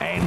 And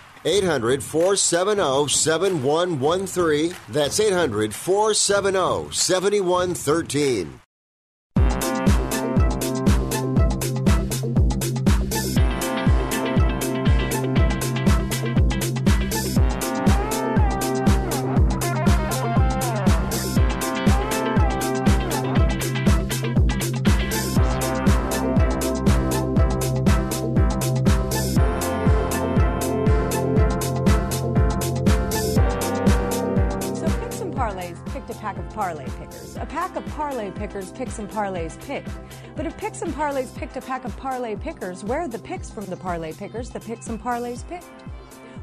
800-470-7113. That's 800-470-7113. Pickers, Picks and Parlays pick. But if Picks and Parlays picked a pack of parlay pickers, where are the picks from the parlay pickers the Picks and Parlays picked?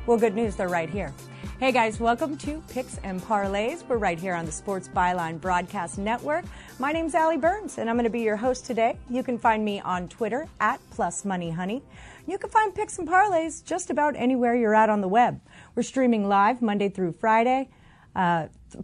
Well, good news, they're right here. Hey guys, welcome to Picks and Parlays. We're right here on the Sports Byline Broadcast Network. My name's Allie Burns, and I'm going to be your host today. You can find me on Twitter at PlusMoneyHoney. You can find Picks and Parlays just about anywhere you're at on the web. We're streaming live Monday through Friday,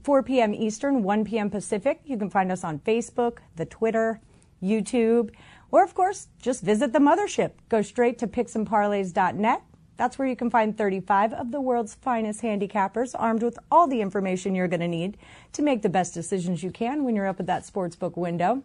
4 p.m. Eastern, 1 p.m. Pacific. You can find us on Facebook, the Twitter, YouTube, or of course, just visit the mothership. Go straight to PicksandParlays.net. That's where you can find 35 of the world's finest handicappers armed with all the information you're going to need to make the best decisions you can when you're up at that sportsbook window.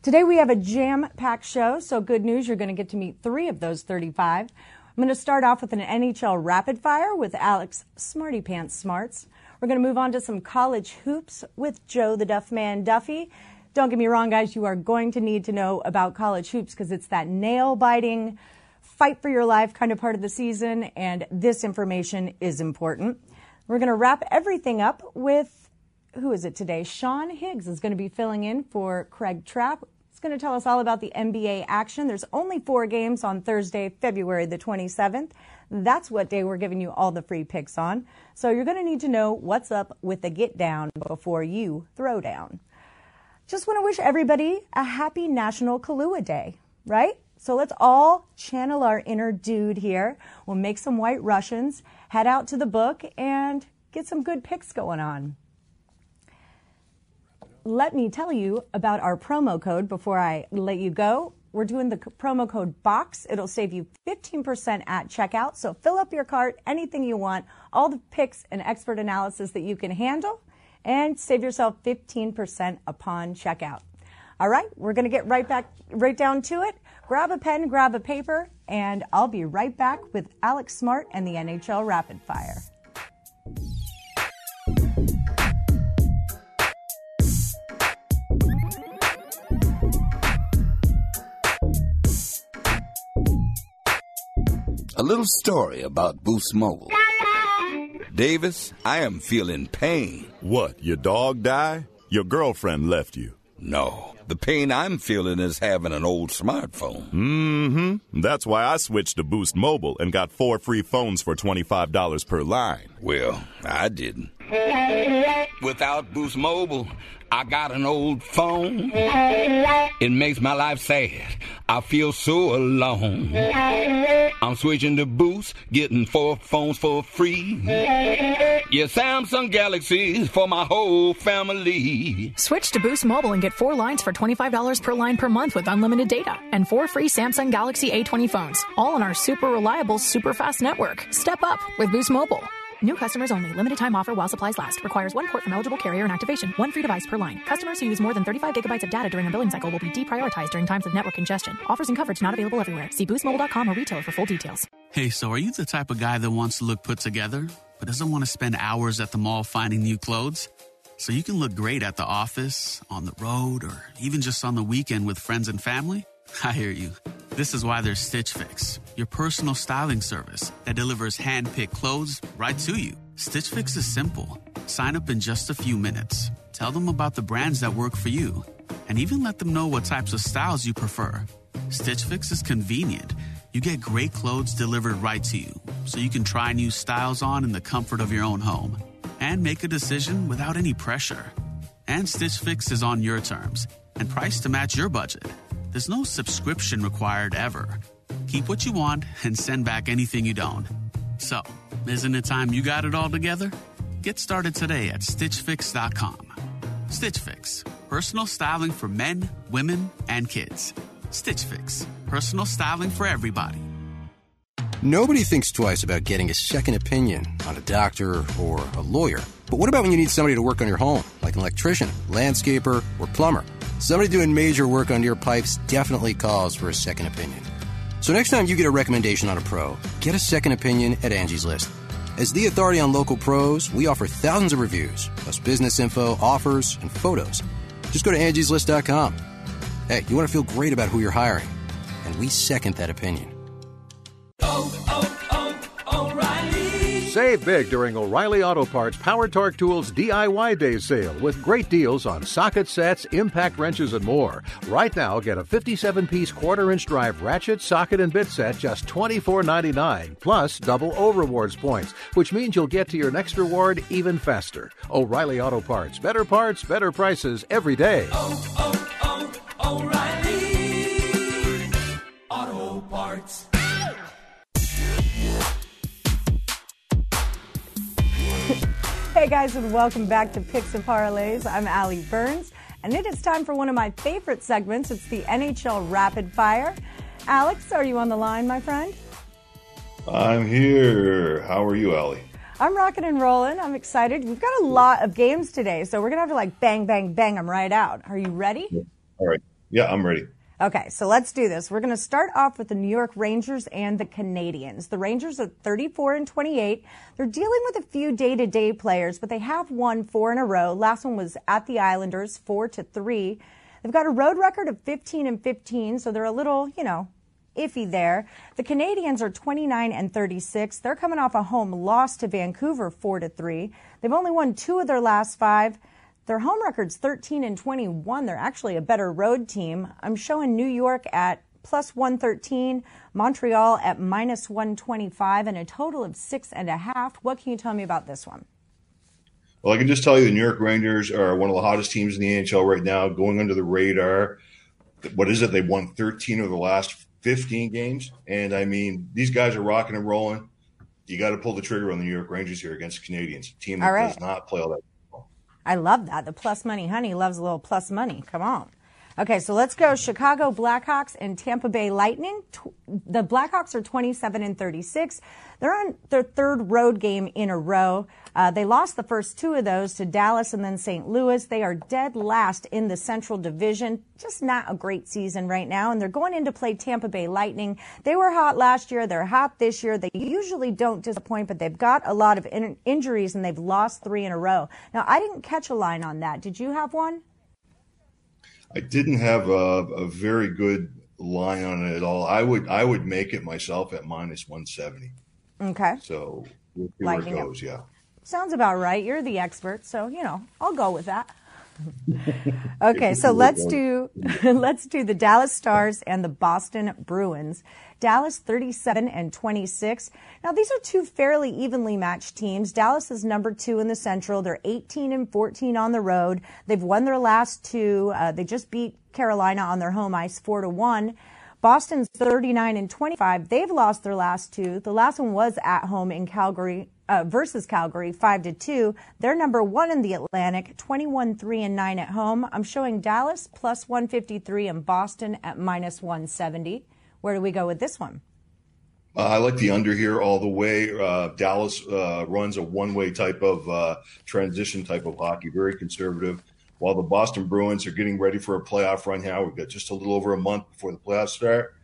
Today we have a jam-packed show, so good news, you're going to get to meet three of those 35. I'm going to start off with an NHL rapid fire with Alex Smarty Pants Smarts. We're going to move on to some college hoops with Joe the Duffman Duffy. Don't get me wrong, guys, you are going to need to know about college hoops because it's that nail-biting, fight-for-your-life kind of part of the season, and this information is important. We're going to wrap everything up with, who is it today? Sean Higgs is going to be filling in for Craig Trapp. He's going to tell us all about the NBA action. There's only 4 games on Thursday, February the 27th. That's what day we're giving you all the free picks on. So you're going to need to know what's up with the get down before you throw down. Just want to wish everybody a happy National Kahlua Day, right? So let's all channel our inner dude here. We'll make some White Russians, head out to the book, and get some good picks going on. Let me tell you about our promo code before I let you go. We're doing the promo code BOX. It'll save you 15% at checkout. So fill up your cart, anything you want, all the picks and expert analysis that you can handle, and save yourself 15% upon checkout. All right, we're going to get right down to it. Grab a pen, grab a paper, and I'll be right back with Alex Smart and the NHL Rapid Fire. A little story about Boost Mobile. Davis, I am feeling pain. What, your dog died? Your girlfriend left you? No, the pain I'm feeling is having an old smartphone. Mm-hmm. That's why I switched to Boost Mobile and got 4 free phones for $25 per line. Well, I didn't. Without Boost Mobile, I got an old phone. It makes my life sad. I feel so alone. I'm switching to Boost, getting 4 phones for free. Yeah, Samsung Galaxies for my whole family. Switch to Boost Mobile and get 4 lines for $25 per line per month with unlimited data and 4 free Samsung Galaxy A20 phones, all on our super reliable, super fast network. Step up with Boost Mobile. New customers only. Limited time offer while supplies last. Requires 1 port from eligible carrier and activation. 1 free device per line. Customers who use more than 35 gigabytes of data during a billing cycle will be deprioritized during times of network congestion. Offers and coverage not available everywhere. See boostmobile.com or retailer for full details. Hey, so are you the type of guy that wants to look put together, but doesn't want to spend hours at the mall finding new clothes? So you can look great at the office, on the road, or even just on the weekend with friends and family. I hear you. This is why there's Stitch Fix, your personal styling service that delivers hand-picked clothes right to you. Stitch Fix is simple. Sign up in just a few minutes. Tell them about the brands that work for you, and even let them know what types of styles you prefer. Stitch Fix is convenient. You get great clothes delivered right to you, so you can try new styles on in the comfort of your own home and make a decision without any pressure. And Stitch Fix is on your terms and priced to match your budget. There's no subscription required ever. Keep what you want and send back anything you don't. So, isn't it time you got it all together? Get started today at StitchFix.com. Stitch Fix, personal styling for men, women, and kids. Stitch Fix, personal styling for everybody. Nobody thinks twice about getting a second opinion on a doctor or a lawyer. But what about when you need somebody to work on your home, like an electrician, landscaper, or plumber? Somebody doing major work on your pipes definitely calls for a second opinion. So next time you get a recommendation on a pro, get a second opinion at Angie's List. As the authority on local pros, we offer thousands of reviews, plus business info, offers, and photos. Just go to angieslist.com. Hey, you want to feel great about who you're hiring, and we second that opinion. O'Reilly. Save big during O'Reilly Auto Parts Power Torque Tools DIY Day Sale with great deals on socket sets, impact wrenches, and more. Right now, get a 57-piece quarter-inch drive ratchet, socket, and bit set just $24.99, plus double O rewards points, which means you'll get to your next reward even faster. O'Reilly Auto Parts, better prices every day. O'Reilly Auto Parts. Hey guys, and welcome back to Picks and Parlays. I'm Allie Burns, and it is time for one of my favorite segments. It's the NHL Rapid Fire. Alex, are you on the line, my friend? I'm here. How are you, Allie? I'm rocking and rolling. I'm excited. We've got a lot of games today, so we're going to have to like bang, bang, bang them right out. Are you ready? Yeah. All right. Yeah, I'm ready. Okay, so let's do this. We're going to start off with the New York Rangers and the Canadiens. The Rangers are 34-28. They're dealing with a few day-to-day players, but they have won four in a row. Last one was at the Islanders, 4-3. They've got a road record of 15-15, so they're a little, iffy there. The Canadiens are 29-36. They're coming off a home loss to Vancouver, 4-3. They've only won two of their last five. Their home record's 13-21. They're actually a better road team. I'm showing New York at +113, Montreal at -125, and a total of 6.5. What can you tell me about this one? Well, I can just tell you the New York Rangers are one of the hottest teams in the NHL right now, going under the radar. What is it? They've won 13 of the last 15 games. And, these guys are rocking and rolling. You got to pull the trigger on the New York Rangers here against the Canadiens, a team that does not play all that. I love that. The Plus Money Honey loves a little plus money. Come on. Okay, so let's go Chicago Blackhawks and Tampa Bay Lightning. The Blackhawks are 27-36. They're on their third road game in a row. They lost the first two of those to Dallas and then St. Louis. They are dead last in the Central Division. Just not a great season right now, and they're going in to play Tampa Bay Lightning. They were hot last year. They're hot this year. They usually don't disappoint, but they've got a lot of injuries, and they've lost three in a row. Now, I didn't catch a line on that. Did you have one? I didn't have a very good line on it at all. I would make it myself at -170. Okay. So we'll see where it goes, yeah. Sounds about right. You're the expert, so I'll go with that. Okay, so let's do the Dallas Stars and the Boston Bruins. Dallas 37-26. Now these are two fairly evenly matched teams. Dallas is number 2 in the Central. They're 18-14 on the road. They've won their last two. They just beat Carolina on their home ice 4-1. Boston's 39-25. They've lost their last two. The last one was at home in Calgary. Versus Calgary, 5-2. They're number 1 in the Atlantic, 21-3-9 at home. I'm showing Dallas +153 and Boston at -170. Where do we go with this one? I like the under here all the way. Dallas runs a one-way type of transition type of hockey, very conservative. While the Boston Bruins are getting ready for a playoff run now, we've got just a little over a month before the playoffs start.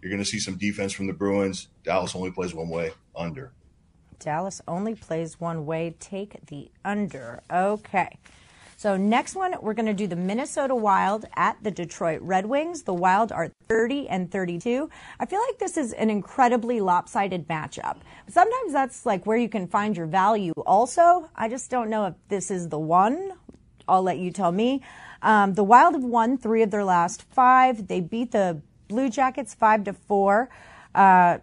You're going to see some defense from the Bruins. Dallas only plays one way, under. Dallas only plays one way. Take the under. Okay. So next one, we're going to do the Minnesota Wild at the Detroit Red Wings. The Wild are 30-32. I feel like this is an incredibly lopsided matchup. Sometimes that's like where you can find your value also. I just don't know if this is the one. I'll let you tell me. The Wild have won 3 of their last 5. They beat the Blue Jackets 5-4.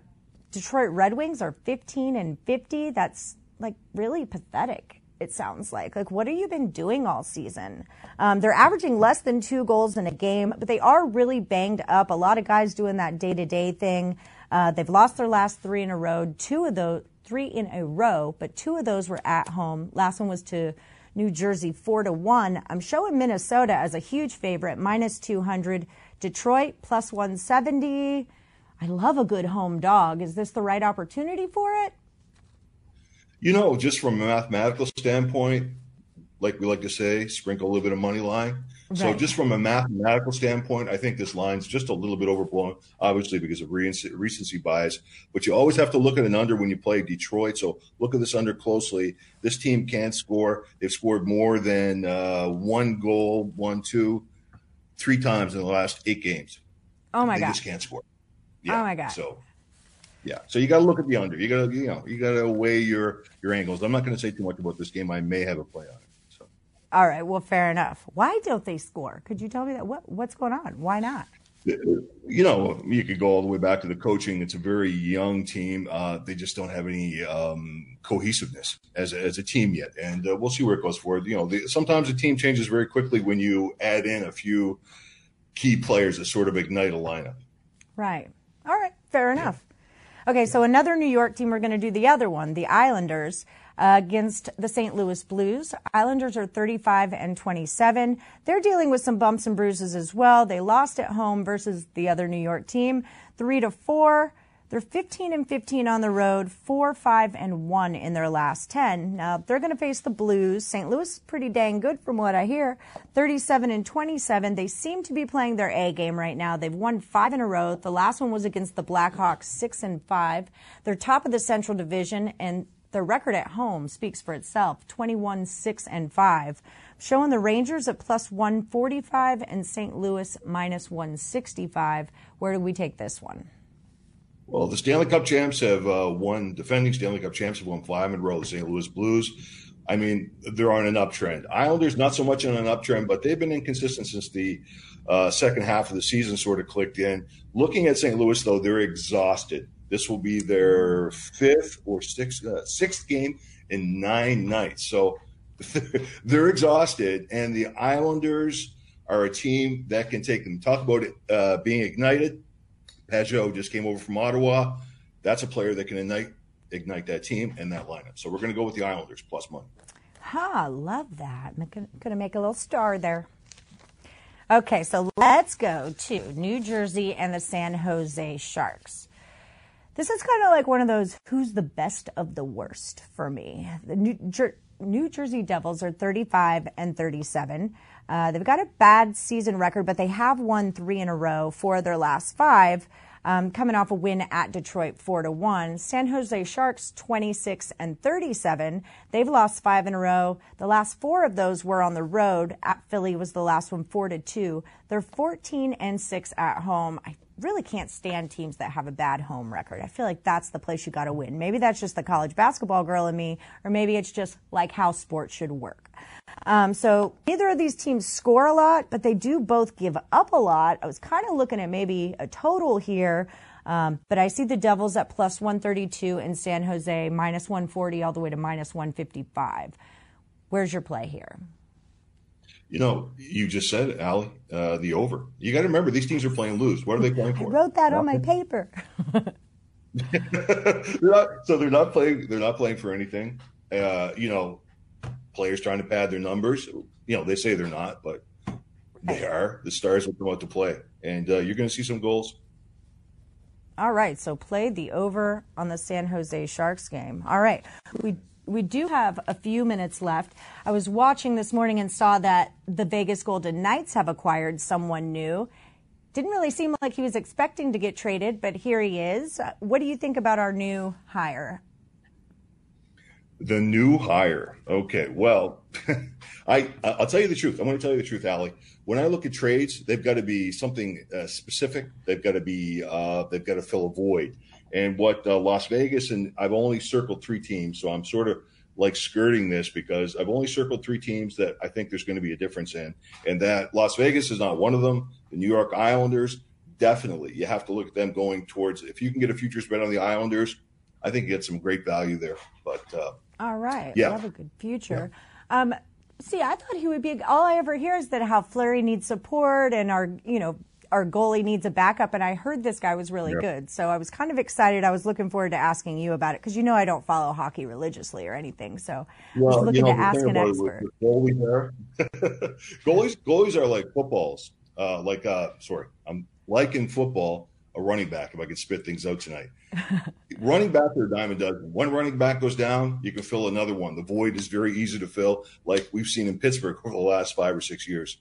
Detroit Red Wings are 15-50. That's like really pathetic. It sounds like what have you been doing all season? They're averaging less than 2 goals in a game, but they are really banged up. A lot of guys doing that day-to-day thing. They've lost their last 3 in a row. 2 of those were at home. Last one was to New Jersey 4-1. I'm showing Minnesota as a huge favorite, -200. Detroit +170. I love a good home dog. Is this the right opportunity for it? You know, just from a mathematical standpoint, like we like to say, sprinkle a little bit of money line. Right. So just from a mathematical standpoint, I think this line's just a little bit overblown, obviously because of recency bias. But you always have to look at an under when you play Detroit. So look at this under closely. This team can score. They've scored more than 3 times in the last 8 games. Oh, my God. They just can't score. Yeah, oh, my God. So you got to look at the under. You got to weigh your angles. I'm not going to say too much about this game. I may have a play on it. So. All right. Well, fair enough. Why don't they score? Could you tell me that? What's going on? Why not? You know, you could go all the way back to the coaching. It's a very young team. They just don't have any cohesiveness as a team yet. And we'll see where it goes forward. You know, sometimes a team changes very quickly when you add in a few key players that sort of ignite a lineup. Right. All right. Fair enough. Yeah. Okay, so another New York team, we're going to do the other one, the Islanders, against the St. Louis Blues. Islanders are 35-27. They're dealing with some bumps and bruises as well. They lost at home versus the other New York team, 3-4. They're 15-15 on the road, 4-5-1 in their last 10. Now, they're going to face the Blues. St. Louis is pretty dang good from what I hear, 37-27. They seem to be playing their A game right now. They've won 5 in a row. The last one was against the Blackhawks, 6-5. They're top of the Central Division, and their record at home speaks for itself, 21-6-5. Showing the Rangers at +145 and St. Louis -165. Where do we take this one? Well, the Stanley Cup champs have won. Defending Stanley Cup champs have won 5 in a row. The St. Louis Blues, I mean, they're on an uptrend. Islanders, not so much on an uptrend, but they've been inconsistent since the second half of the season sort of clicked in. Looking at St. Louis, though, they're exhausted. This will be their 5th or 6th game in 9 nights. So they're exhausted, and the Islanders are a team that can take them. Talk about it, being ignited. Pajot just came over from Ottawa. That's a player that can ignite that team and that lineup. So we're going to go with the Islanders +1. Ha, love that. I'm going to make a little star there. Okay, so let's go to New Jersey and the San Jose Sharks. This is kind of like one of those who's the best of the worst for me. The New Jersey Devils are 35-37. They've got a bad season record, but they have won 3 in a row, 4 of their last 5, coming off a win at Detroit 4-1. San Jose Sharks 26-37. They've lost 5 in a row. The last 4 of those were on the road. At Philly was the last one, 4-2. They're 14-6 at home. I really can't stand teams that have a bad home record. I feel like that's the place you got to win. Maybe that's just the college basketball girl in me, or maybe it's just like how sports should work. So neither of these teams score a lot, but they do both give up a lot. I was kind of looking at maybe a total here, but I see the Devils at +132 and San Jose -140 all the way to -155. Where's your play here? You know, you just said it, Allie, the over. You got to remember, these teams are playing loose. What are they playing for? I wrote that on my paper. They're not playing for anything. You know, players trying to pad their numbers. You know, they say they're not, but they are. The Stars will come out to play, and you're going to see some goals. All right, so play the over on the San Jose Sharks game. All right, We do have a few minutes left. I was watching this morning and saw that the Vegas Golden Knights have acquired someone new. Didn't really seem like he was expecting to get traded, but here he is. What do you think about our new hire? The new hire. Okay, well, I'll tell you the truth. I'm going to tell you the truth, Allie. When I look at trades, they've got to be something specific. They've got to be they've got to fill a void. And what Las Vegas, and I've only circled three teams, so I'm sort of like skirting this because I've only circled three teams that I think there's going to be a difference in, and that Las Vegas is not one of them. The New York Islanders, definitely. You have to look at them going towards, if you can get a futures bet on the Islanders, I think you get some great value there. But all right. Yeah. I love a good future. Yeah. See, I thought he would be, all I ever hear is that how Fleury needs support and our goalie needs a backup. And I heard this guy was really good. So I was kind of excited. I was looking forward to asking you about it because, you know, I don't follow hockey religiously or anything. So I was looking to ask an expert. Goalies are like footballs. I'm liking football. A running back, if I could spit things out tonight. Running back or diamond dozen. One running back goes down, you can fill another one. The void is very easy to fill, like we've seen in Pittsburgh over the last 5 or 6 years.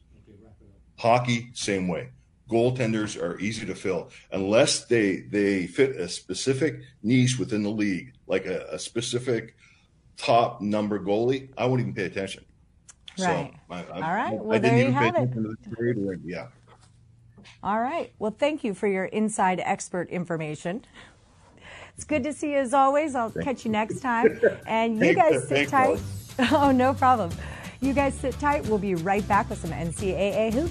Hockey, same way. Goaltenders are easy to fill unless they fit a specific niche within the league, like a specific top number goalie. I won't even pay attention. Right. So All right. Well, I didn't there even you pay have attention it. To the trade or, yeah. All right. Well, thank you for your inside expert information. It's good to see you as always. I'll catch you next time. And you guys sit tight. Oh, no problem. You guys sit tight. We'll be right back with some NCAA Hoop.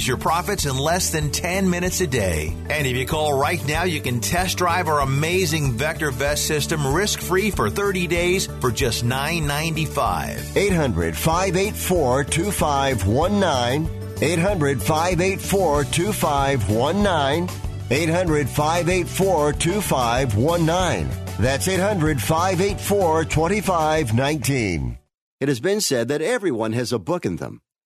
your profits in less than 10 minutes a day. And if you call right now, you can test drive our amazing VectorVest system risk-free for 30 days for just $9.95. 800-584-2519. 800-584-2519. 800-584-2519. That's 800-584-2519. It has been said that everyone has a book in them,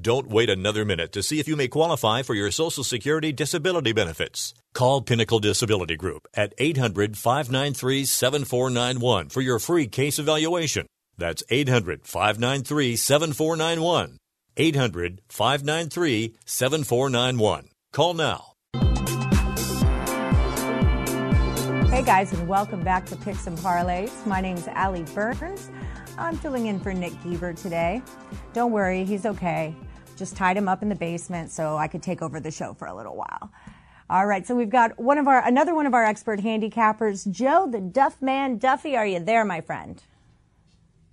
Don't wait another minute to see if you may qualify for your Social Security disability benefits. Call Pinnacle Disability Group at 800-593-7491 for your free case evaluation. That's 800-593-7491. 800-593-7491. Call now. Hey guys, and welcome back to Picks and Parlays. My name's Allie Burns. I'm filling in for Nick Gieber today. Don't worry, he's okay. Just tied him up in the basement so I could take over the show for a little while. All right, so we've got another one of our expert handicappers, Joe the Duffman Duffy. Are you there, my friend?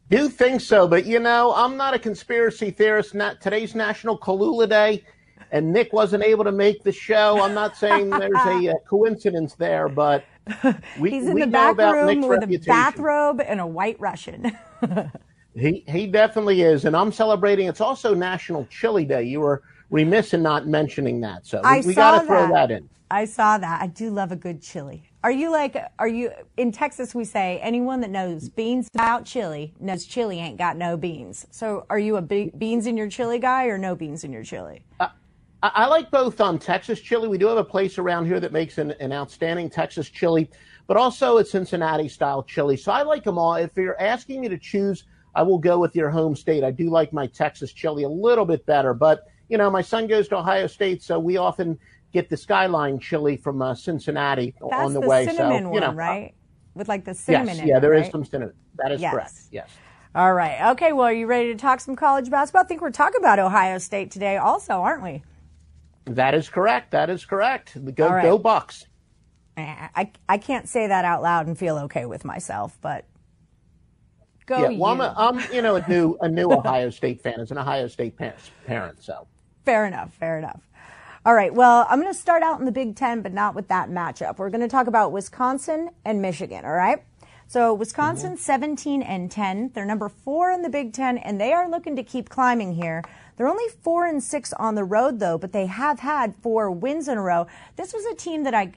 Do think so, but you know, I'm not a conspiracy theorist. Not today's National Kalula Day, and Nick wasn't able to make the show. I'm not saying there's a coincidence there, but he's in the back room with a bathrobe and a white Russian. He definitely is, and I'm celebrating. It's also National Chili Day. You were remiss in not mentioning that, so we got to throw that in. I saw that. I do love a good chili. Are you in Texas? We say anyone that knows beans without chili knows chili ain't got no beans. So are you a beans in your chili guy or no beans in your chili? I like both on Texas chili. We do have a place around here that makes an outstanding Texas chili, but also a Cincinnati style chili. So I like them all. If you're asking me to choose, I will go with your home state. I do like my Texas chili a little bit better, but you know, my son goes to Ohio State, so we often get the Skyline chili from Cincinnati. That's on the way. Cinnamon so, you know, one, right? With like the cinnamon. Yes, in yeah, there right? is some cinnamon. That is yes. correct. Yes. All right. Okay. Well, are you ready to talk some college basketball? I think we're talking about Ohio State today, also, aren't we? That is correct. That is correct. Go right. Go Bucks. I can't say that out loud and feel okay with myself, but go. Yeah, well, you. I'm you know a new Ohio State fan as an Ohio State parent. So fair enough. Fair enough. All right, well, I'm going to start out in the Big Ten, but not with that matchup. We're going to talk about Wisconsin and Michigan, all right? So Wisconsin, 17-10. They're number 4 in the Big Ten, and they are looking to keep climbing here. They're only 4-6 on the road, though, but they have had 4 wins in a row. This was a team that I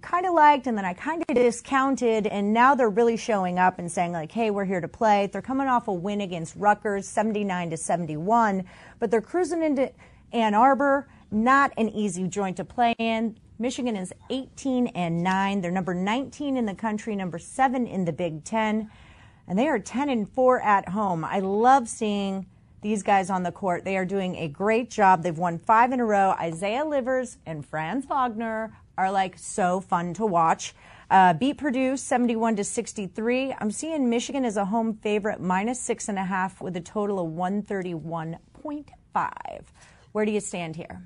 kind of liked and then I kind of discounted, and now they're really showing up and saying, like, hey, we're here to play. They're coming off a win against Rutgers, 79-71, but they're cruising into Ann Arbor. Not an easy joint to play in. Michigan is 18-9. They're number 19 in the country, number 7 in the Big Ten, and they are 10-4 at home. I love seeing these guys on the court. They are doing a great job. They've won 5 in a row. Isaiah Livers and Franz Wagner are like so fun to watch. Beat Purdue 71-63. I'm seeing Michigan as a home favorite, minus 6.5 with a total of 131.5. Where do you stand here?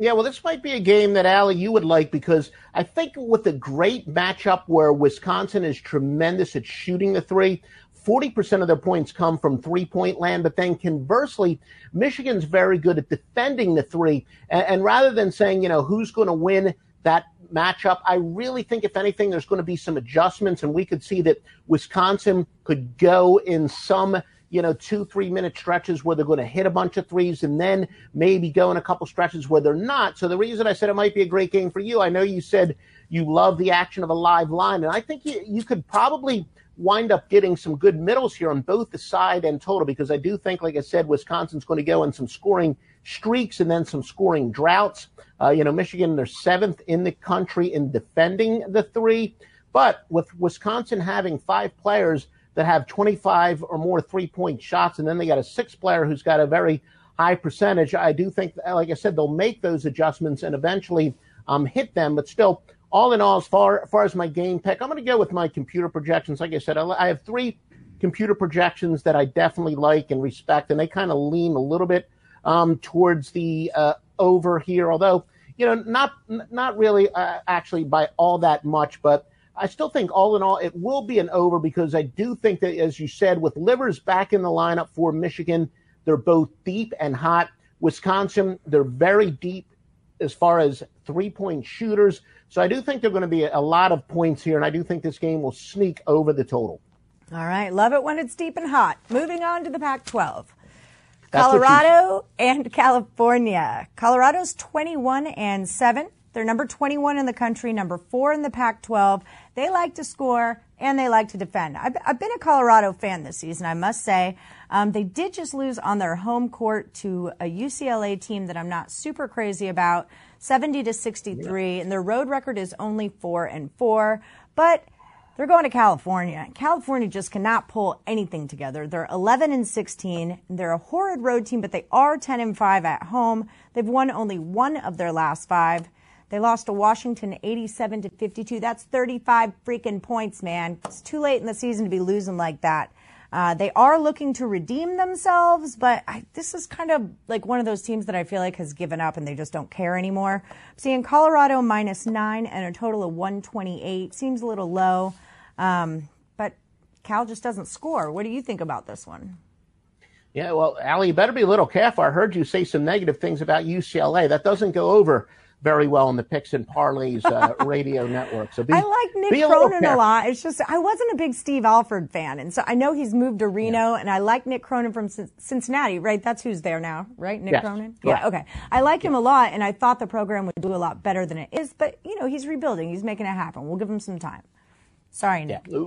Yeah, well, this might be a game that, Allie, you would like, because I think with a great matchup where Wisconsin is tremendous at shooting the three, 40% of their points come from three-point land, but then conversely, Michigan's very good at defending the three. And rather than saying, you know, who's going to win that matchup, I really think, if anything, there's going to be some adjustments, and we could see that Wisconsin could go in some, you know, 2-3 minute stretches where they're going to hit a bunch of threes and then maybe go in a couple stretches where they're not. So the reason I said it might be a great game for you, I know you said you love the action of a live line, and I think you could probably wind up getting some good middles here on both the side and total, because I do think, like I said, Wisconsin's going to go in some scoring streaks and then some scoring droughts. You know, Michigan, they're 7th in the country in defending the three, but with Wisconsin having 5 players that have 25 or more three-point shots, and then they got a 6th player who's got a very high percentage, I do think, like I said, they'll make those adjustments and eventually hit them. But still, all in all, as far as my game pick, I'm going to go with my computer projections. Like I said, I have 3 computer projections that I definitely like and respect, and they kind of lean a little bit towards the over here, although, you know, not really actually by all that much, but I still think, all in all, it will be an over, because I do think that, as you said, with Livers back in the lineup for Michigan, they're both deep and hot. Wisconsin, they're very deep as far as three-point shooters. So I do think there are going to be a lot of points here, and I do think this game will sneak over the total. All right. Love it when it's deep and hot. Moving on to the Pac-12. Colorado and California. Colorado's 21-7. They're number 21 in the country, number 4 in the Pac-12. They like to score and they like to defend. I've been a Colorado fan this season, I must say. They did just lose on their home court to a UCLA team that I'm not super crazy about, 70-63, and their road record is only 4-4. But they're going to California. California just cannot pull anything together. They're 11-16. They're a horrid road team, but they are 10-5 at home. They've won only 1 of their last 5. They lost to Washington 87-52. That's 35 freaking points, man. It's too late in the season to be losing like that. They are looking to redeem themselves, but this is kind of like one of those teams that I feel like has given up and they just don't care anymore. I'm seeing Colorado -9 and a total of 128. Seems a little low, but Cal just doesn't score. What do you think about this one? Yeah, well, Allie, you better be a little careful. I heard you say some negative things about UCLA. That doesn't go over very well in the Picks and Parlays radio network. So I like Nick Cronin a lot. It's just I wasn't a big Steve Alford fan, and so I know he's moved to Reno, and I like Nick Cronin from Cincinnati, right? That's who's there now, right? Nick Cronin? Correct. Yeah, okay. I like him a lot, and I thought the program would do a lot better than it is, but, you know, he's rebuilding. He's making it happen. We'll give him some time. Sorry, Nick. Yeah,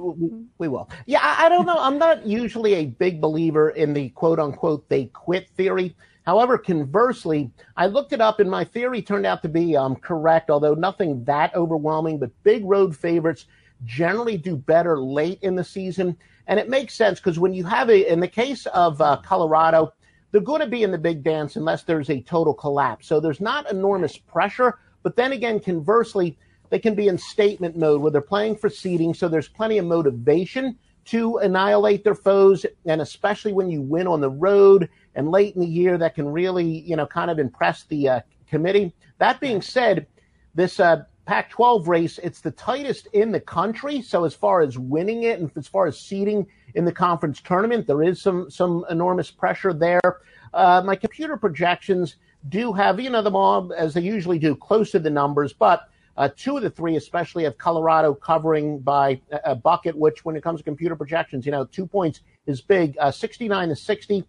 we will. Yeah, I don't know. I'm not usually a big believer in the quote-unquote they quit theory. However, conversely, I looked it up and my theory turned out to be correct, although nothing that overwhelming. But big road favorites generally do better late in the season. And it makes sense because when you have in the case of Colorado, they're going to be in the big dance unless there's a total collapse. So there's not enormous pressure. But then again, conversely, they can be in statement mode where they're playing for seeding. So there's plenty of motivation to annihilate their foes. And especially when you win on the road and late in the year, that can really, you know, kind of impress the committee. That being said, this Pac-12 race, it's the tightest in the country. So as far as winning it and as far as seeding in the conference tournament, there is some enormous pressure there. My computer projections do have, you know, them all, as they usually do, close to the numbers. But two of the three especially have Colorado covering by a bucket, which when it comes to computer projections, you know, 2 points is big, 69-60.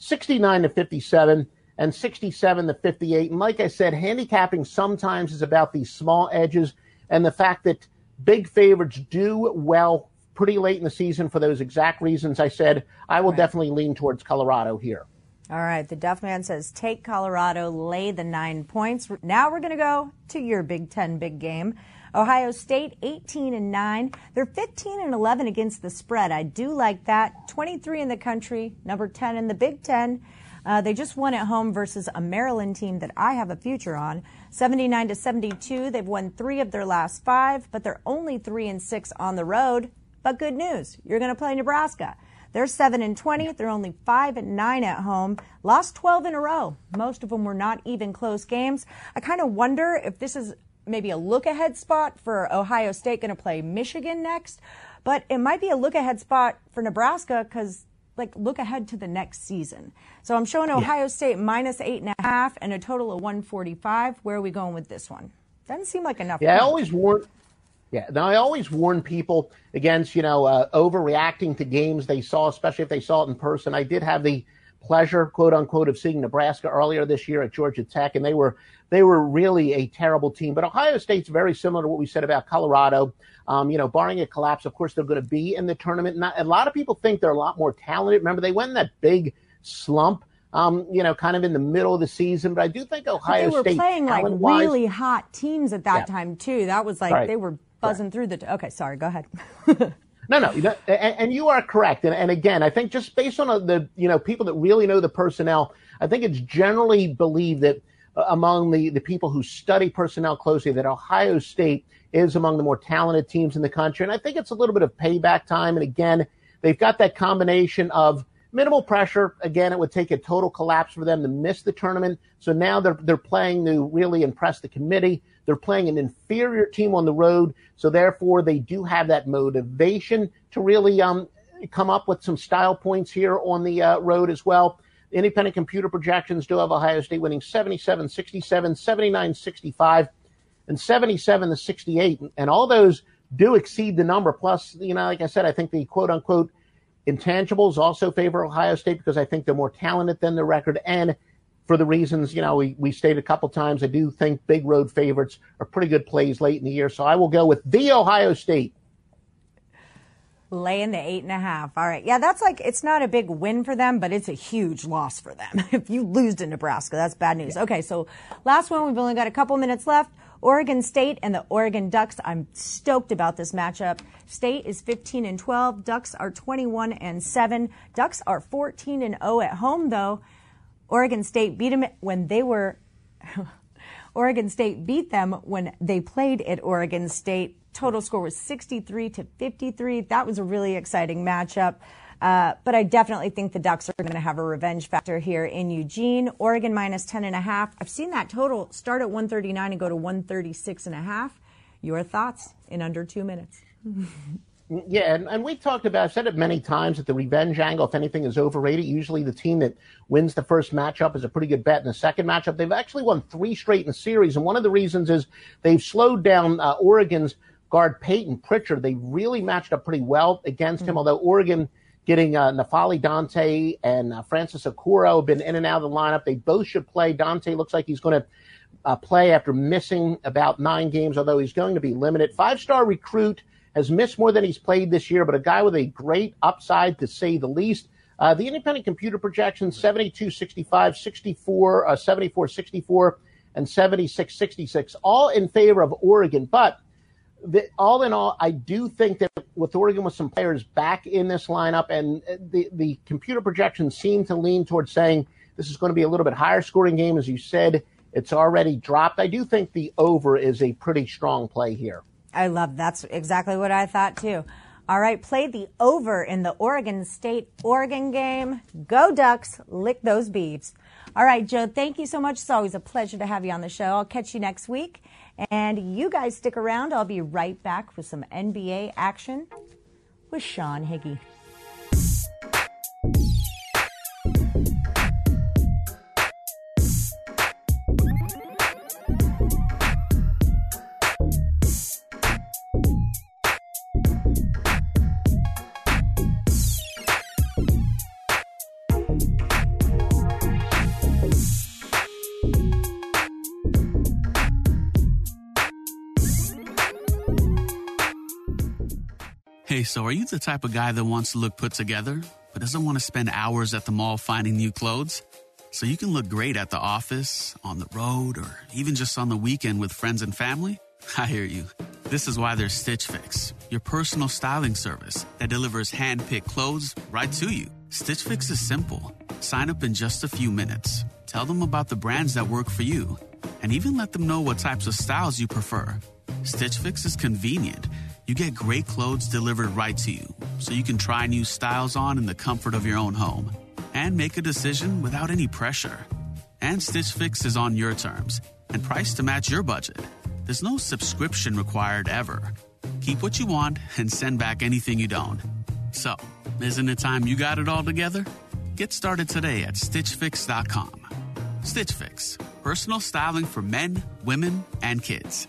69-57 and 67-58. And like I said, handicapping sometimes is about these small edges and the fact that big favorites do well pretty late in the season for those exact reasons I said. I will definitely lean towards Colorado here. All right. The Duff Man says take Colorado, lay the 9 points. Now we're going to go to your Big Ten big game. Ohio State 18-9. They're 15-11 against the spread. I do like that. 23 in the country, number 10 in the Big Ten. They just won at home versus a Maryland team that I have a future on. 79-72. They've won 3 of their last 5, but they're only 3-6 on the road. But good news, you're going to play Nebraska. They're 7-20. They're only 5-9 at home. Lost 12 in a row. Most of them were not even close games. I kind of wonder if this is maybe a look-ahead spot for Ohio State going to play Michigan next, but it might be a look-ahead spot for Nebraska because, like, look ahead to the next season. So I'm showing Ohio State -8.5 and a total of 145. Where are we going with this one? Doesn't seem like enough. Yeah, I always warn people against, you know, overreacting to games they saw, especially if they saw it in person. I did have the pleasure, quote unquote, of seeing Nebraska earlier this year at Georgia Tech, and they were really a terrible team. But Ohio State's very similar to what we said about Colorado. You know, barring a collapse, of course, they're going to be in the tournament. And a lot of people think they're a lot more talented. Remember, they went in that big slump, you know, kind of in the middle of the season. But I do think Ohio State. They were playing like really hot teams at that time, too. That was like they were buzzing through the. Okay, sorry, go ahead. No, and you are correct. And again, I think just based on the, you know, people that really know the personnel, I think it's generally believed that among the people who study personnel closely that Ohio State is among the more talented teams in the country. And I think it's a little bit of payback time. And again, they've got that combination of minimal pressure. Again, it would take a total collapse for them to miss the tournament. So now they're playing to really impress the committee. They're playing an inferior team on the road, so therefore they do have that motivation to really come up with some style points here on the road as well. Independent computer projections do have Ohio State winning 77-67, 79-65, and 77-68. And all those do exceed the number. Plus, you know, like I said, I think the quote-unquote intangibles also favor Ohio State because I think they're more talented than their record. And for the reasons, you know, we stated a couple times, I do think big road favorites are pretty good plays late in the year. So I will go with the Ohio State. Laying the 8.5. All right. Yeah, that's like, it's not a big win for them, but it's a huge loss for them. If you lose to Nebraska, that's bad news. Yeah. Okay, so last one, we've only got a couple minutes left. Oregon State and the Oregon Ducks. I'm stoked about this matchup. State is 15-12. Ducks are 21-7. Ducks are 14-0 at home, though. Oregon State beat them when they were Oregon State beat them when they played at Oregon State. Total score was 63-53. That was a really exciting matchup. But I definitely think the Ducks are going to have a revenge factor here in Eugene. Oregon minus 10.5. I've seen that total start at 139 and go to 136.5. Your thoughts in under 2 minutes. Yeah, and we've talked about, I've said it many times, that the revenge angle, if anything, is overrated. Usually the team that wins the first matchup is a pretty good bet in the second matchup. They've actually won three straight in a series, and one of the reasons is they've slowed down Oregon's guard Peyton Pritchard. They really matched up pretty well against him, although Oregon getting Nafali Dante and Francis Okoro have been in and out of the lineup. They both should play. Dante looks like he's going to play after missing about 9 games, although he's going to be limited. 5-star recruit. Has missed more than he's played this year, but a guy with a great upside, to say the least. The independent computer projections, 72-65, 64, 74-64, and 76-66, all in favor of Oregon. But all in all, I do think that with Oregon with some players back in this lineup, and the computer projections seem to lean towards saying this is going to be a little bit higher scoring game. As you said, it's already dropped. I do think the over is a pretty strong play here. I love. That's exactly what I thought, too. All right, play the over in the Oregon State-Oregon game. Go Ducks. Lick those beeves. All right, Joe, thank you so much. It's always a pleasure to have you on the show. I'll catch you next week. And you guys stick around. I'll be right back with some NBA action with Sean Higgs. So are you the type of guy that wants to look put together, but doesn't want to spend hours at the mall finding new clothes? So you can look great at the office, on the road, or even just on the weekend with friends and family? I hear you. This is why there's Stitch Fix, your personal styling service that delivers hand-picked clothes right to you. Stitch Fix is simple. Sign up in just a few minutes. Tell them about the brands that work for you, and even let them know what types of styles you prefer. Stitch Fix is convenient. You get great clothes delivered right to you, so you can try new styles on in the comfort of your own home and make a decision without any pressure. And Stitch Fix is on your terms and priced to match your budget. There's no subscription required ever. Keep what you want and send back anything you don't. So, isn't it time you got it all together? Get started today at StitchFix.com. Stitch Fix, personal styling for men, women, and kids.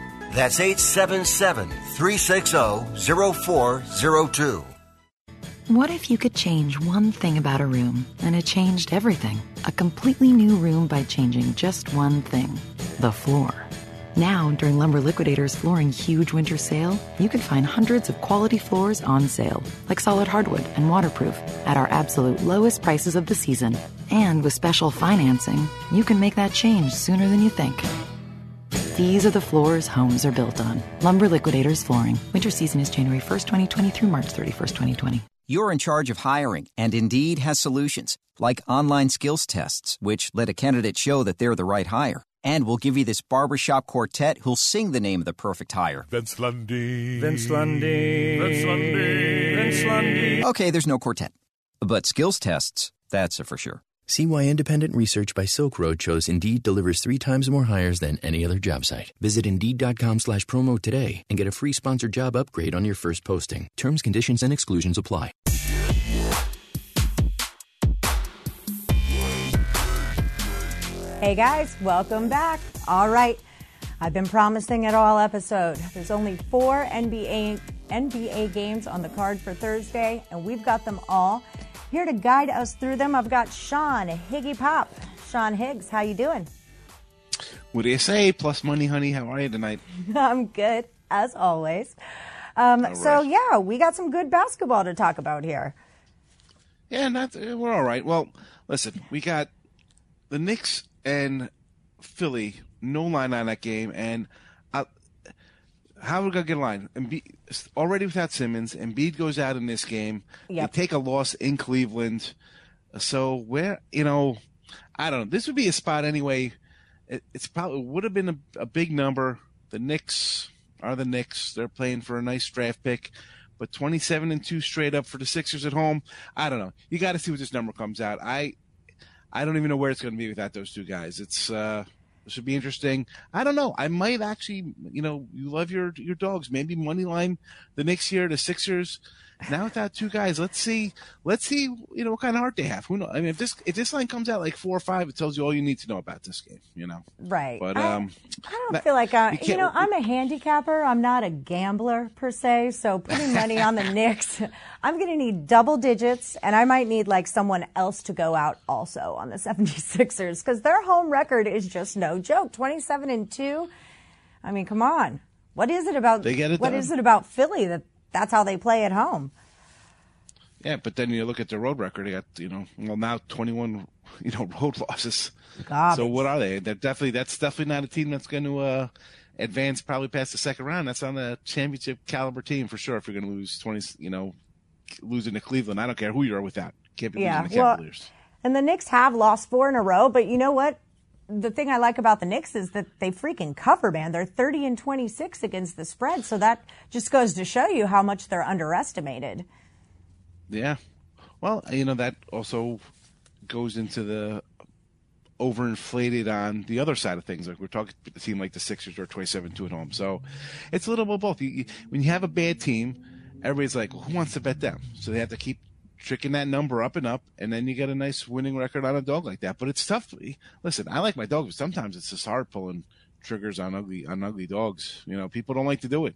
That's 877-360-0402. What if you could change one thing about a room and it changed everything? A completely new room by changing just one thing, the floor. Now, during Lumber Liquidators' Flooring Huge Winter Sale, you can find hundreds of quality floors on sale, like solid hardwood and waterproof, at our absolute lowest prices of the season. And with special financing, you can make that change sooner than you think. These are the floors homes are built on. Lumber Liquidators Flooring. Winter season is January 1st, 2020 through March 31st, 2020. You're in charge of hiring, and Indeed has solutions, like online skills tests, which let a candidate show that they're the right hire. And we'll give you this barbershop quartet who'll sing the name of the perfect hire. Vince Lundy. Vince Lundy. Vince Lundy. Vince Lundy. Okay, there's no quartet. But skills tests, that's a for sure. See why independent research by Silk Road shows Indeed delivers 3 times more hires than any other job site. Visit Indeed.com/promo today and get a free sponsored job upgrade on your first posting. Terms, conditions, and exclusions apply. Hey guys, welcome back. All right, I've been promising it all episode. There's only 4 NBA games on the card for Thursday, and we've got them all. Here to guide us through them, I've got Sean Higgy Pop. Sean Higgs, how you doing? What do you say, Plus Money Honey? How are you tonight? I'm good, as always. So yeah, we got some good basketball to talk about here. Yeah, we're all right. Well, listen, we got the Knicks and Philly, no line on that game, and how are we going to get a line? Embiid, already without Simmons, Embiid goes out in this game. Yep. They take a loss in Cleveland. So where, I don't know. This would be a spot anyway. It's probably would have been a big number. The Knicks are the Knicks. They're playing for a nice draft pick. But 27-2 straight up for the Sixers at home. I don't know. You got to see what this number comes out. I don't even know where it's going to be without those two guys. It should be interesting. I don't know. I might actually, you love your dogs. Maybe moneyline the Knicks here, the Sixers. Now without two guys, let's see, what kind of heart they have. Who knows? I mean, if this line comes out like 4 or 5, it tells you all you need to know about this game. Right. But I don't feel like I'm a handicapper. I'm not a gambler per se. So putting money on the Knicks, I'm going to need double digits, and I might need like someone else to go out also on the 76ers because their home record is just no joke. 27-2. I mean, come on. What is it about Philly that? That's how they play at home. Yeah, but then you look at their road record. They got, now 21, road losses. Garbage. So what are they? That's definitely not a team that's going to advance probably past the second round. That's on the championship caliber team for sure. If you're going to lose 20, losing to Cleveland, I don't care who you are without. Can't be losing to Cavaliers. And the Knicks have lost 4 in a row, but you know what? The thing I like about the Knicks is that they freaking cover, man. They're 30-26 against the spread, so that just goes to show you how much they're underestimated. Yeah. Well, that also goes into the overinflated on the other side of things. Like we're talking a team like the Sixers are 27-2 at home. So it's a little bit of both. When you have a bad team, everybody's like, well, who wants to bet them? So they have to keep tricking that number up, and then you get a nice winning record on a dog like that. But it's tough. Listen, I like my dog, but sometimes it's just hard pulling triggers on ugly dogs. People don't like to do it.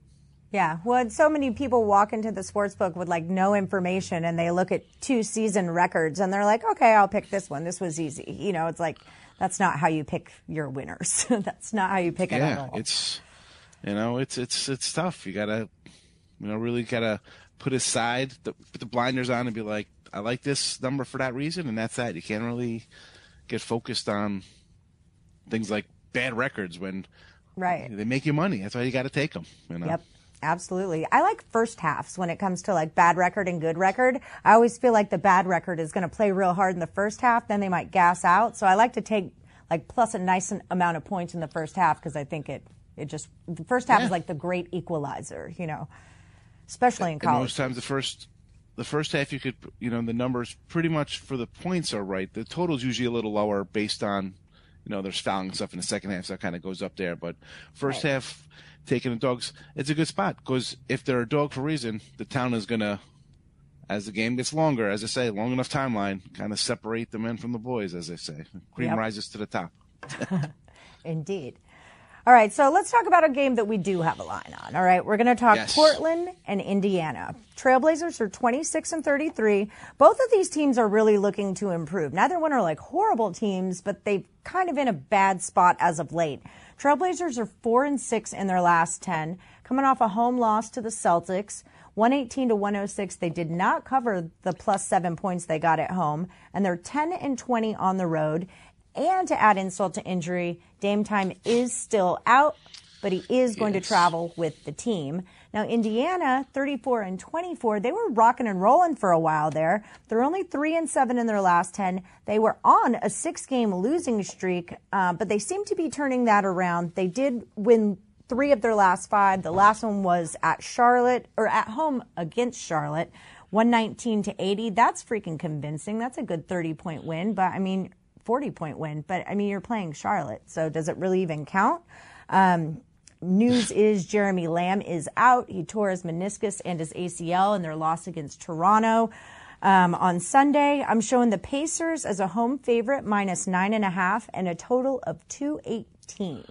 Yeah. Well, so many people walk into the sports book with like no information, and they look at 2 season records, and they're like, okay, I'll pick this one. This was easy. It's like, that's not how you pick your winners. That's not how you pick it at all. Yeah, it's tough. You gotta, really gotta put aside, put the blinders on and be like, I like this number for that reason, and that's that. You can't really get focused on things like bad records when they make you money. That's why you got to take them. Yep, absolutely. I like first halves when it comes to like bad record and good record. I always feel like the bad record is going to play real hard in the first half, then they might gas out. So I like to take like plus a nice amount of points in the first half because I think the first half is like the great equalizer, Especially in college. And most times the first half you could, the numbers pretty much for the points are right. The total's usually a little lower based on, there's fouling stuff in the second half, so that kind of goes up there. But first half, taking the dogs, it's a good spot because if they're a dog for a reason, the town is going to, as the game gets longer, as I say, long enough timeline, kind of separate the men from the boys, as they say. Cream rises to the top. Indeed. All right, so let's talk about a game that we do have a line on. All right, we're going to talk Portland and Indiana. Trailblazers are 26-33. Both of these teams are really looking to improve. Neither one are like horrible teams, but they've kind of in a bad spot as of late. Trailblazers are 4-6 in their last 10, coming off a home loss to the Celtics, 118-106. They did not cover the plus 7 points they got at home, and they're 10-20 on the road. And to add insult to injury, Dame Time is still out, but he is going to travel with the team. Now, Indiana, 34-24, they were rocking and rolling for a while there. They're only 3-7 in their last 10. They were on a 6-game losing streak, but they seem to be turning that around. They did win 3 of their last 5. The last one was at home against Charlotte, 119 to 80, that's freaking convincing. That's a good 30-point win, but I mean, 40-point win. But I mean, you're playing Charlotte, so does it really even count? News is Jeremy Lamb is out. He tore his meniscus and his ACL in their loss against Toronto. On Sunday, I'm showing the Pacers as a home favorite, minus 9.5, and a total of 218.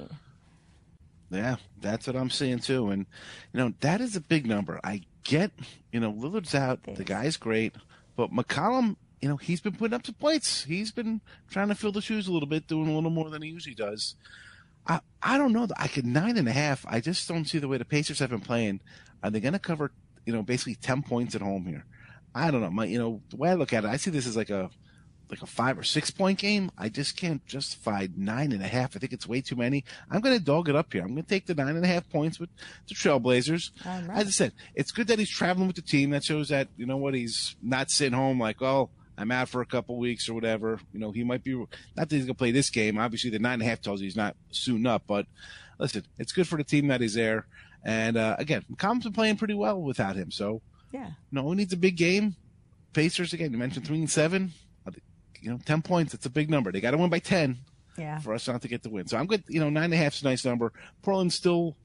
Yeah, that's what I'm seeing too. And, you know, that is a big number. I get, you know, Lillard's out. Thanks. The guy's great. But McCollum, you know, he's been putting up some points. He's been trying to fill the shoes a little bit, doing a little more than he usually does. I don't know. I could 9.5. I just don't see the way the Pacers have been playing. Are they going to cover, you know, basically 10 points at home here? I don't know. My, you know, the way I look at it, I see this as like a 5 or 6 point game. I just can't justify 9.5. I think it's way too many. I'm going to dog it up here. I'm going to take the 9.5 points with the Trailblazers. Right. As I said, it's good that he's traveling with the team. That shows that, you know what, he's not sitting home like, oh, I'm out for a couple weeks or whatever. You know, he might be, not that he's going to play this game. Obviously, the 9.5 tells you he's not soon up. But listen, it's good for the team that he's there. And again, McCollum's been playing pretty well without him. So, yeah. No, he needs a big game. Pacers, again, you mentioned 3-7. You know, 10 points, that's a big number. They got to win by 10 for us not to get the win. So I'm good. You know, 9.5 is a nice number. Portland's still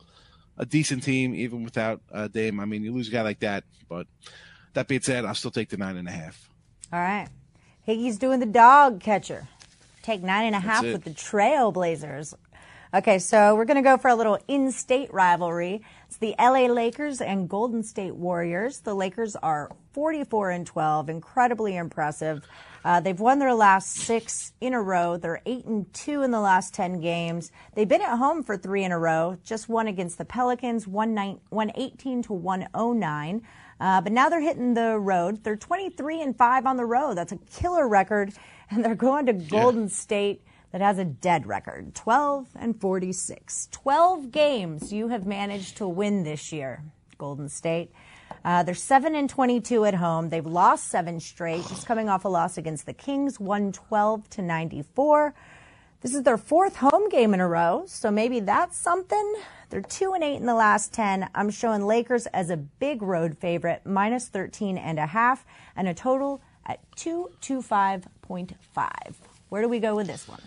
a decent team, even without Dame. I mean, you lose a guy like that. But that being said, I'll still take the 9.5. All right. Higgy's doing the dog catcher. Take 9.5 with the Trailblazers. Okay, so we're going to go for a little in-state rivalry. It's the LA Lakers and Golden State Warriors. The Lakers are 44-12, incredibly impressive. They've won their last 6 in a row. They're 8-2 in the last 10 games. They've been at home for 3 in a row, just one against the Pelicans, 118 to 109. But now they're hitting the road. They're 23-5 on the road. That's a killer record. And they're going to Golden State that has a dead record, 12-46. 12 games you have managed to win this year, Golden State. They're 7-22 at home. They've lost 7 straight, just coming off a loss against the Kings, 112 to 94. This is their 4th home game in a row, so maybe that's something. They're 2-8 in the last 10. I'm showing Lakers as a big road favorite, minus 13.5, and a total at 225.5. Where do we go with this one?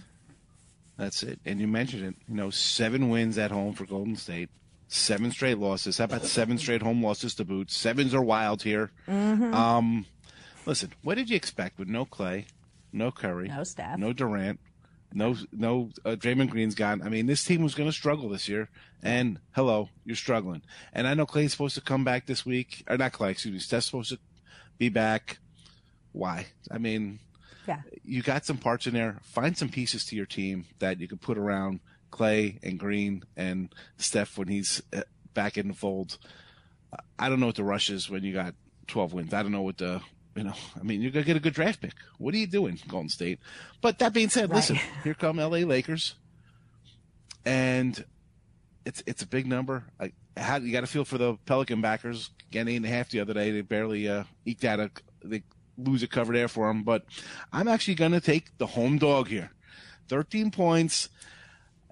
That's it. And you mentioned it. You know, 7 wins at home for Golden State. 7 straight losses. How about 7 straight home losses to boot? Sevens are wild here. Mm-hmm. Listen, what did you expect with no Clay, no Curry, no Steph, no Durant, no Draymond Green's gone? I mean, this team was going to struggle this year. And hello, you're struggling. And I know Clay's supposed to come back this week, or not Clay, excuse me. Steph's supposed to be back. Why? I mean, you got some parts in there. Find some pieces to your team that you can put around Clay and Green and Steph when he's back in the fold. I don't know what the rush is when you got 12 wins. I don't know what the, you know, I mean, you're going to get a good draft pick. What are you doing, Golden State? But that being said, listen, here come L.A. Lakers. And it's a big number. You got to feel for the Pelican backers. Again, 8.5 the other day. They barely eked out they lose a cover there for them, but I'm actually going to take the home dog here. 13 points.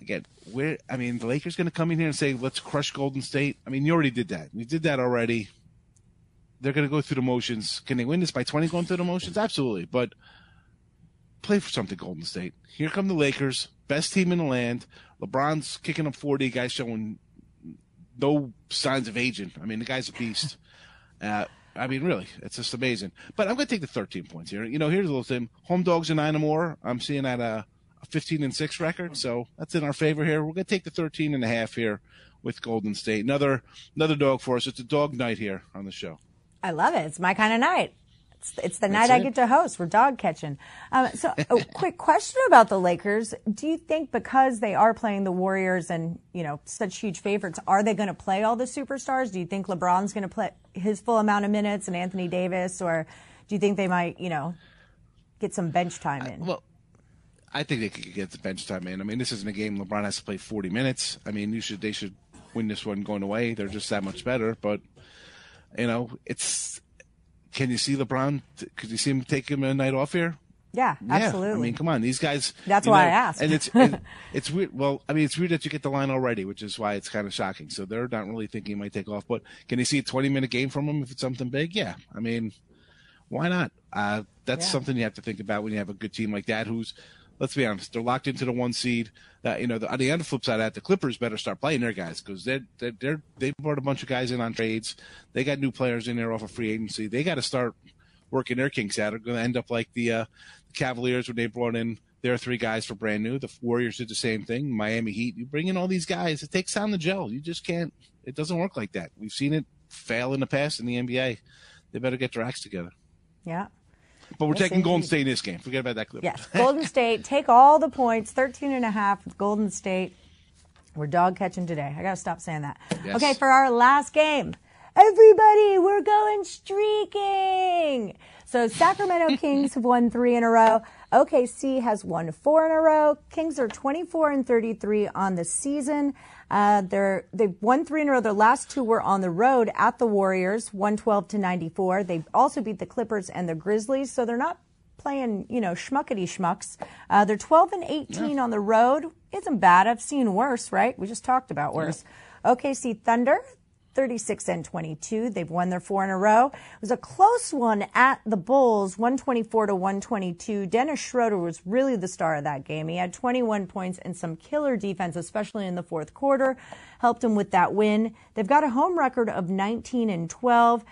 Again, the Lakers going to come in here and say, let's crush Golden State. I mean, you already did that. We did that already. They're going to go through the motions. Can they win this by 20 going through the motions? Absolutely, but play for something, Golden State. Here come the Lakers, best team in the land. LeBron's kicking up 40, guys showing no signs of aging. I mean, the guy's a beast. I mean, really, it's just amazing. But I'm going to take the 13 points here. You know, here's a little thing. Home dogs are 9 or more. I'm seeing at a 15-6 record, so that's in our favor here. We're going to take the 13.5 here with Golden State. Another dog for us. It's a dog night here on the show. I love it. It's my kind of night. It's the night I get to host. We're dog catching. So a quick question about the Lakers. Do you think because they are playing the Warriors and, you know, such huge favorites, are they going to play all the superstars? Do you think LeBron's going to play his full amount of minutes and Anthony Davis? Or do you think they might, you know, get some bench time in? Well, I think they could get the bench time in. I mean, this isn't a game LeBron has to play 40 minutes. I mean, they should win this one going away. They're just that much better. But, you know, it's – Can you see LeBron? Could you see him take him a night off here? Yeah, absolutely. I mean, come on, these guys. That's why I asked. And it's weird. Well, I mean, it's weird that you get the line already, which is why it's kind of shocking. So they're not really thinking it might take off. But can you see a 20-minute game from them if it's something big? Yeah, I mean, why not? That's something you have to think about when you have a good team like that. Who's, let's be honest, they're locked into the one seed. On the other flip side of that, the Clippers better start playing their guys because they brought a bunch of guys in on trades. They got new players in there off of free agency. They got to start working their kinks out. Are going to end up like the Cavaliers when they brought in their three guys for brand new. The Warriors did the same thing. Miami Heat, you bring in all these guys, it takes time to gel. You just can't. It doesn't work like that. We've seen it fail in the past in the NBA. They better get their acts together. Yeah. But we're taking Golden State in this game. Forget about that clip. Yes, Golden State, take all the points, 13.5 with Golden State. We're dog catching today. I got to stop saying that. Yes. Okay, for our last game, everybody, we're going streaking. So Sacramento Kings have won 3 in a row. OKC has won 4 in a row. Kings are 24-33 on the season. They've won 3 in a row. Their last 2 were on the road at the Warriors, 112-94. They also beat the Clippers and the Grizzlies, so they're not playing, schmuckety schmucks. They're 12-18 on the road. Isn't bad. I've seen worse, right? We just talked about worse. Yeah. OKC Thunder, 36-22. They've won their 4 in a row. It was a close one at the Bulls, 124-122. Dennis Schroeder was really the star of that game. He had 21 points and some killer defense, especially in the fourth quarter. Helped him with that win. They've got a home record of 19-12.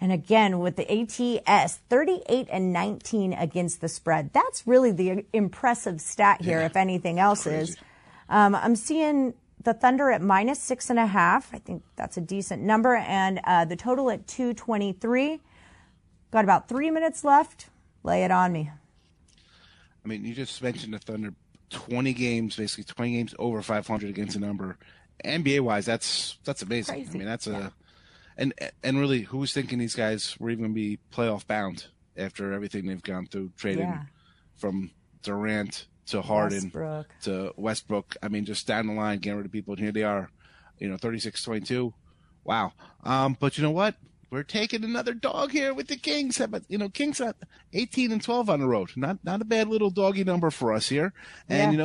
And again, with the ATS, 38-19 against the spread. That's really the impressive stat here, if anything else is. I'm seeing the Thunder at minus 6.5. I think that's a decent number. And the total at 223. Got about 3 minutes left. Lay it on me. I mean, you just mentioned the Thunder. 20 games over 500 against a number. NBA-wise, that's amazing. Crazy. I mean, that's and really, who's thinking these guys were even going to be playoff-bound after everything they've gone through, trading from Durant to Harden, to Westbrook. I mean, just down the line, getting rid of people. And here they are, 36-22. Wow. But you know what? We're taking another dog here with the Kings. Kings at 18-12 on the road. Not a bad little doggy number for us here. And,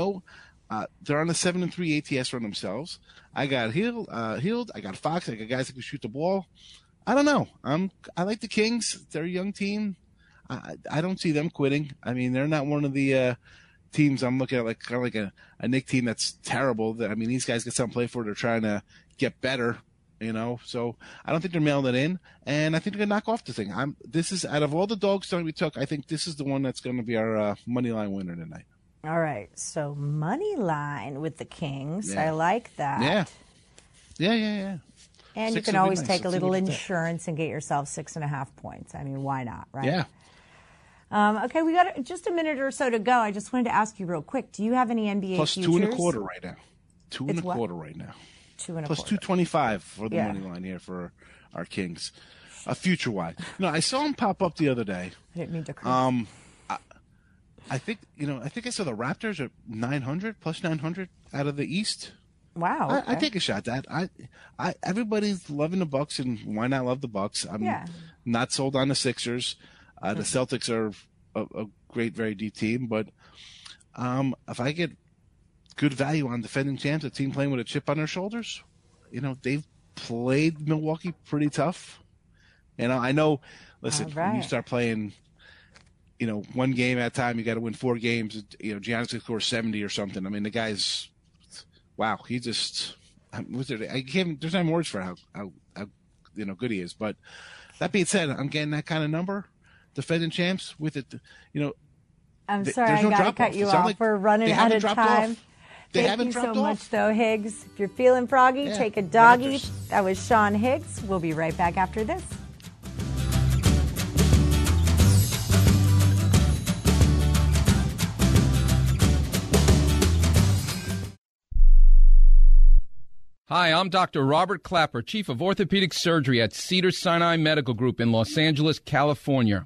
they're on a 7-3 ATS run themselves. I got Hield. I got Fox. I got guys that can shoot the ball. I don't know. I like the Kings. They're a young team. I don't see them quitting. I mean, they're not one of the teams I'm looking at like a Knicks team that's terrible. That, I mean, these guys get something to play for. They're trying to get better, so I don't think they're mailing it in, and I think they're going to knock off the thing. This is, out of all the dogs that we took, I think this is the one that's going to be our money line winner tonight. All right, so money line with the Kings. Yeah. I like that. Yeah. And you can always take a little insurance and get yourself 6.5 points. I mean, why not, right? Yeah. Okay, we got just a minute or so to go. I just wanted to ask you real quick. Do you have any NBA futures? Plus 2.25 right now. Plus 225 for the money line here for our Kings. Future wise. No, I saw him pop up the other day. I didn't mean to curse. I think I saw the Raptors are 900 plus 900 out of the East. Wow. Okay. I take a shot at that. I everybody's loving the Bucks, and why not love the Bucks? I'm not sold on the Sixers. The Celtics are a great, very deep team, but if I get good value on defending champs, a team playing with a chip on their shoulders, they've played Milwaukee pretty tough. I know, listen, when you start playing, one game at a time, you got to win 4 games. Giannis scored 70 or something. I mean, the guy's, wow, he just, there's no words for how good he is. But that being said, I'm getting that kind of number. Defending champs with it, I'm sorry, I got to cut you off. We're running out of time. Thank you so much, though, Higgs. If you're feeling froggy, take a doggy. That was Sean Higgs. We'll be right back after this. Hi, I'm Dr. Robert Clapper, Chief of Orthopedic Surgery at Cedars-Sinai Medical Group in Los Angeles, California.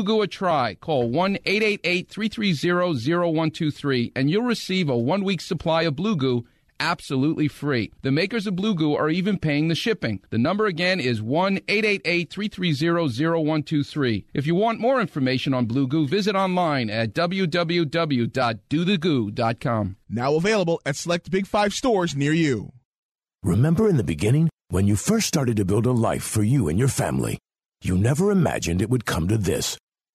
Goo a try. Call 1-888-330-0123 and you'll receive a 1-week supply of Blue Goo absolutely free. The makers of Blue Goo are even paying the shipping. The number again is 1-888-330-0123. If you want more information on Blue Goo, visit online at www.dothegoo.com. Now available at select Big 5 stores near you. Remember in the beginning, when you first started to build a life for you and your family, you never imagined it would come to this.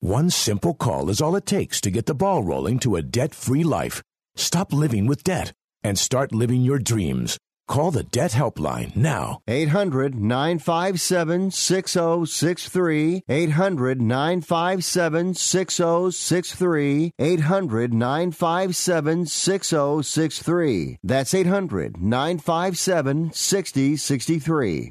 One simple call is all it takes to get the ball rolling to a debt-free life. Stop living with debt and start living your dreams. Call the Debt Helpline now. 800-957-6063. 800-957-6063. 800-957-6063. That's 800-957-6063.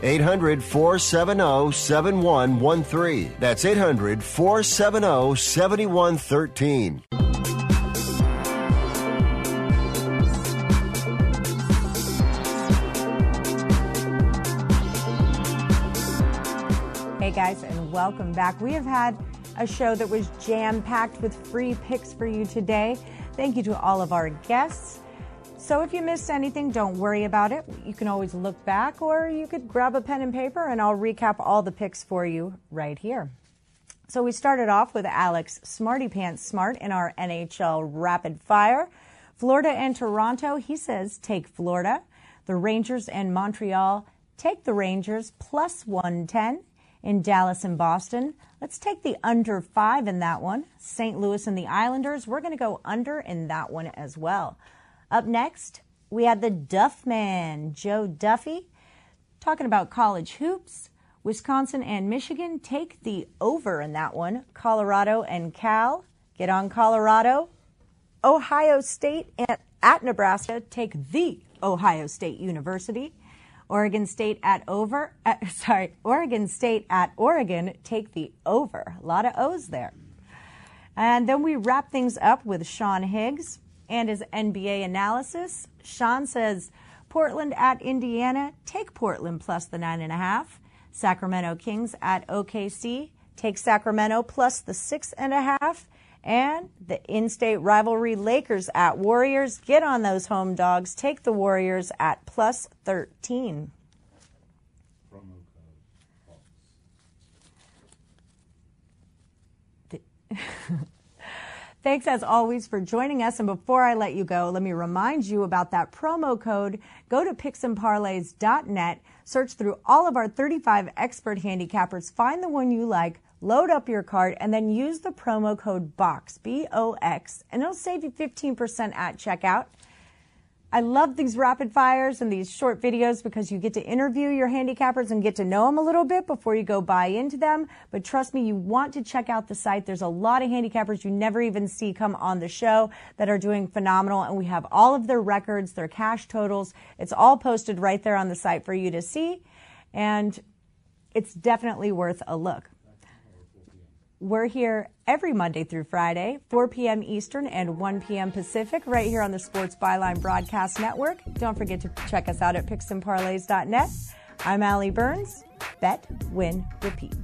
800-470-7113. That's 800-470-7113. Hey guys, and welcome back. We have had a show that was jam-packed with free picks for you today. Thank you to all of our guests. So if you missed anything, don't worry about it. You can always look back, or you could grab a pen and paper and I'll recap all the picks for you right here. So we started off with Alex Smarty Pants Smart in our NHL Rapid Fire. Florida and Toronto, he says take Florida. The Rangers and Montreal, take the Rangers plus 110. In Dallas and Boston, let's take the under 5 in that one. St. Louis and the Islanders, we're going to go under in that one as well. Up next, we had the Duffman, Joe Duffy, talking about college hoops. Wisconsin and Michigan, take the over in that one. Colorado and Cal, get on Colorado. Ohio State at Nebraska, take the Ohio State University. Oregon State at Oregon, take the over. A lot of O's there. And then we wrap things up with Sean Higgs and his NBA analysis. Sean says, Portland at Indiana, take Portland plus the 9.5. Sacramento Kings at OKC, take Sacramento plus the 6.5. And the in-state rivalry, Lakers at Warriors, get on those home dogs, take the Warriors at plus 13. Thanks, as always, for joining us. And before I let you go, let me remind you about that promo code. Go to PicksandParlays.net, search through all of our 35 expert handicappers, find the one you like, load up your card, and then use the promo code BOX, B-O-X, and it'll save you 15% at checkout. I love these rapid fires and these short videos because you get to interview your handicappers and get to know them a little bit before you go buy into them. But trust me, you want to check out the site. There's a lot of handicappers you never even see come on the show that are doing phenomenal. And we have all of their records, their cash totals. It's all posted right there on the site for you to see. And it's definitely worth a look. We're here every Monday through Friday, 4 p.m. Eastern and 1 p.m. Pacific, right here on the Sports Byline Broadcast Network. Don't forget to check us out at PicksandParlays.net. I'm Allie Burns. Bet, win, repeat.